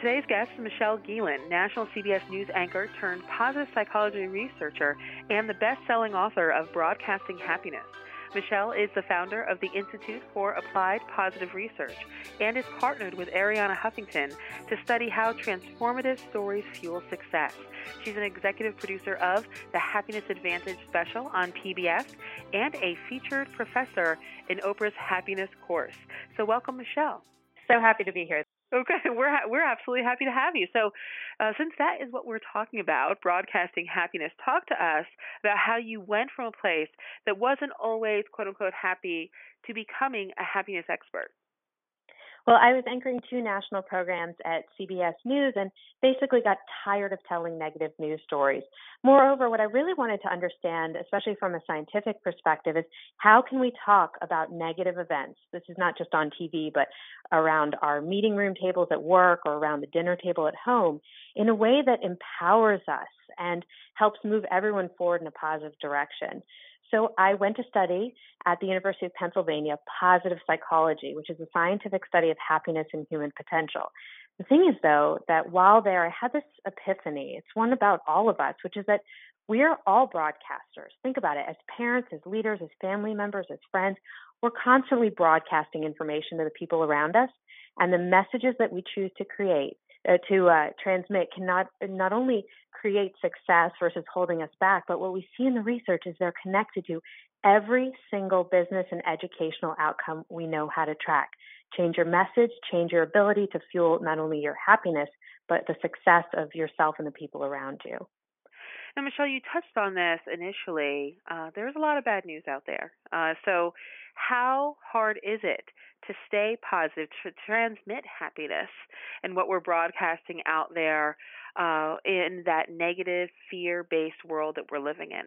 Today's guest is Michelle Gielan, national CBS News anchor turned positive psychology researcher and the best-selling author of Broadcasting Happiness. Michelle is the founder of the Institute for Applied Positive Research and is partnered with Ariana Huffington to study how transformative stories fuel success. She's an executive producer of the Happiness Advantage special on PBS and a featured professor in Oprah's Happiness course. So welcome, Michelle. So happy to be here. Okay, we're absolutely happy to have you. So since that is what we're talking about, broadcasting happiness, talk to us about how you went from a place that wasn't always, quote-unquote, happy to becoming a happiness expert. Well, I was anchoring two national programs at CBS News and basically got tired of telling negative news stories. Moreover, what I really wanted to understand, especially from a scientific perspective, is how can we talk about negative events? This is not just on TV, but around our meeting room tables at work or around the dinner table at home in a way that empowers us and helps move everyone forward in a positive direction. So I went to study at the University of Pennsylvania positive psychology, which is a scientific study of happiness and human potential. The thing is, though, that while there, I had this epiphany. It's one about all of us, which is that we are all broadcasters. Think about it. As parents, as leaders, as family members, as friends, we're constantly broadcasting information to the people around us, and the messages that we choose to create, transmit can not only create success versus holding us back, but what we see in the research is they're connected to every single business and educational outcome we know how to track. Change your message, change your ability to fuel not only your happiness, but the success of yourself and the people around you. Now, Michelle, you touched on this initially. There's a lot of bad news out there. So how hard is it to stay positive, to transmit happiness and what we're broadcasting out there in that negative, fear-based world that we're living in?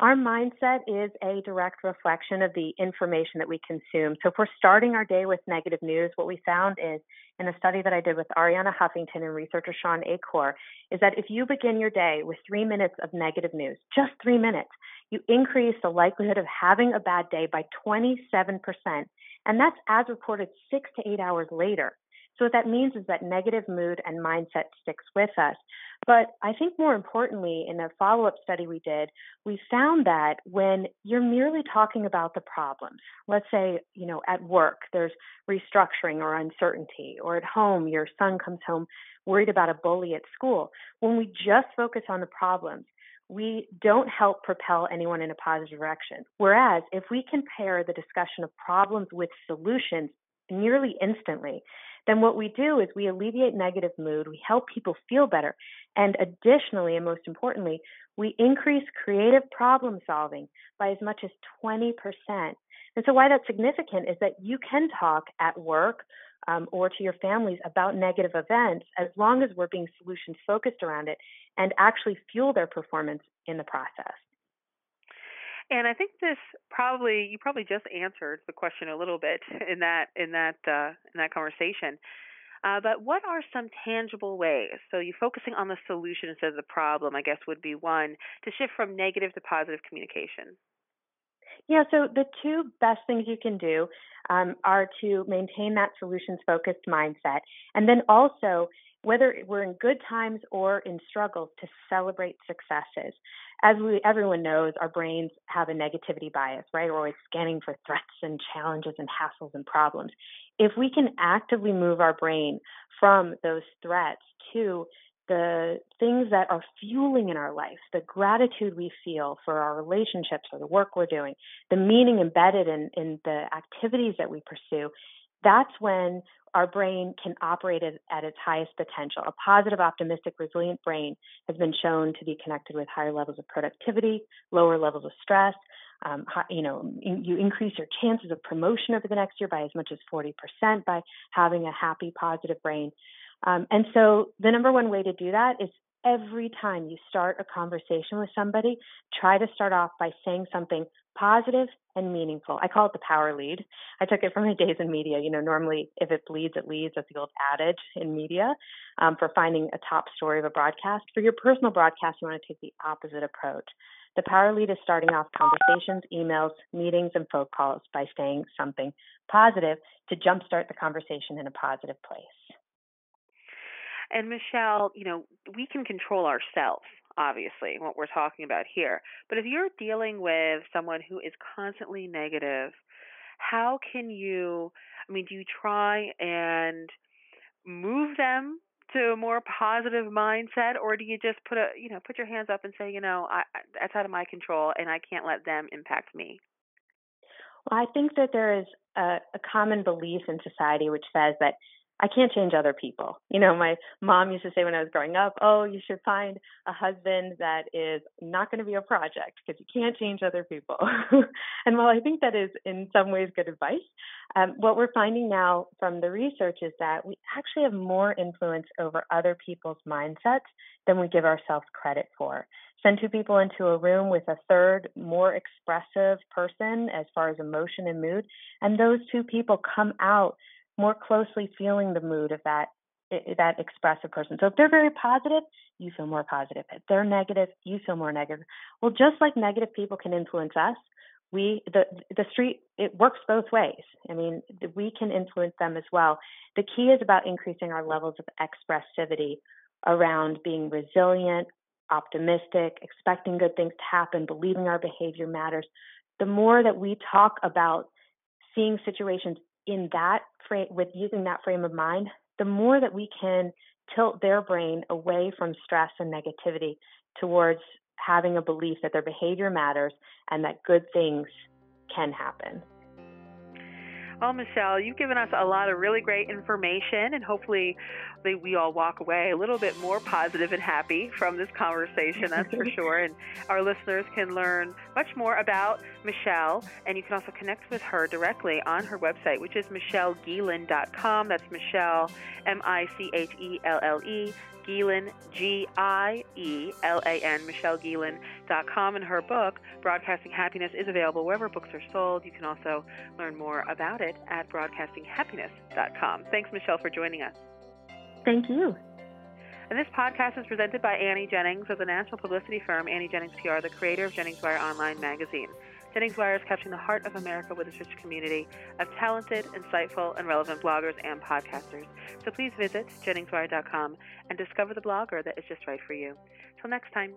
Our mindset is a direct reflection of the information that we consume. So if we're starting our day with negative news, what we found is, in a study that I did with Ariana Huffington and researcher Sean Acor, is that if you begin your day with 3 minutes of negative news, just 3 minutes, you increase the likelihood of having a bad day by 27%. And that's as reported 6 to 8 hours later. So what that means is that negative mood and mindset sticks with us. But I think more importantly, in a follow-up study we did, we found that when you're merely talking about the problems, let's say, you know, at work, there's restructuring or uncertainty, or at home, your son comes home worried about a bully at school. When we just focus on the problems, we don't help propel anyone in a positive direction. Whereas if we compare the discussion of problems with solutions nearly instantly, then what we do is we alleviate negative mood, we help people feel better, and additionally, and most importantly, we increase creative problem solving by as much as 20%. And so why that's significant is that you can talk at work or to your families about negative events as long as we're being solutions focused around it and actually fuel their performance in the process. And I think this you probably just answered the question a little bit in that conversation. But what are some tangible ways? So you're focusing on the solution instead of the problem, I guess, would be one to shift from negative to positive communication. Yeah, so the two best things you can do are to maintain that solutions-focused mindset, and then also, whether we're in good times or in struggles, to celebrate successes. As everyone knows, our brains have a negativity bias, right? We're always scanning for threats and challenges and hassles and problems. If we can actively move our brain from those threats to the things that are fueling in our life, the gratitude we feel for our relationships or the work we're doing, the meaning embedded in the activities that we pursue, that's when our brain can operate at its highest potential. A positive, optimistic, resilient brain has been shown to be connected with higher levels of productivity, lower levels of stress. You increase your chances of promotion over the next year by as much as 40% by having a happy, positive brain. And so the number one way to do that is every time you start a conversation with somebody, try to start off by saying something positive and meaningful. I call it the power lead. I took it from my days in media. You know, normally if it bleeds, it leads. That's the old adage in media for finding a top story of a broadcast. For your personal broadcast, you want to take the opposite approach. The power lead is starting off conversations, emails, meetings, and phone calls by saying something positive to jumpstart the conversation in a positive place. And Michelle, you know, we can control ourselves, obviously, what we're talking about here. But if you're dealing with someone who is constantly negative, how can you, I mean, do you try and move them to a more positive mindset, or do you just put your hands up and say, you know, that's out of my control and I can't let them impact me? Well, I think that there is a common belief in society which says that I can't change other people. You know, my mom used to say when I was growing up, oh, you should find a husband that is not going to be a project because you can't change other people. And while I think that is in some ways good advice, what we're finding now from the research is that we actually have more influence over other people's mindsets than we give ourselves credit for. Send two people into a room with a third, more expressive person as far as emotion and mood, and those two people come out more closely feeling the mood of that expressive person. So if they're very positive, you feel more positive. If they're negative, you feel more negative. Well, just like negative people can influence us, the street, it works both ways. I mean, we can influence them as well. The key is about increasing our levels of expressivity around being resilient, optimistic, expecting good things to happen, believing our behavior matters. The more that we talk about seeing situations in that frame, with using that frame of mind, the more that we can tilt their brain away from stress and negativity towards having a belief that their behavior matters and that good things can happen. Well, Michelle, you've given us a lot of really great information, and hopefully we all walk away a little bit more positive and happy from this conversation, that's for sure. And our listeners can learn much more about Michelle, and you can also connect with her directly on her website, which is michellegielan.com. That's Michelle, M-I-C-H-E-L-L-E. Gielan, G-I-E-L-A-N, michellegielan.com, and her book, Broadcasting Happiness, is available wherever books are sold. You can also learn more about it at broadcastinghappiness.com. Thanks, Michelle, for joining us. Thank you. And this podcast is presented by Annie Jennings of the national publicity firm Annie Jennings PR, the creator of JenningsWire Online magazine. JenningsWire is capturing the heart of America with its rich community of talented, insightful, and relevant bloggers and podcasters. So please visit JenningsWire.com and discover the blogger that is just right for you. Till next time.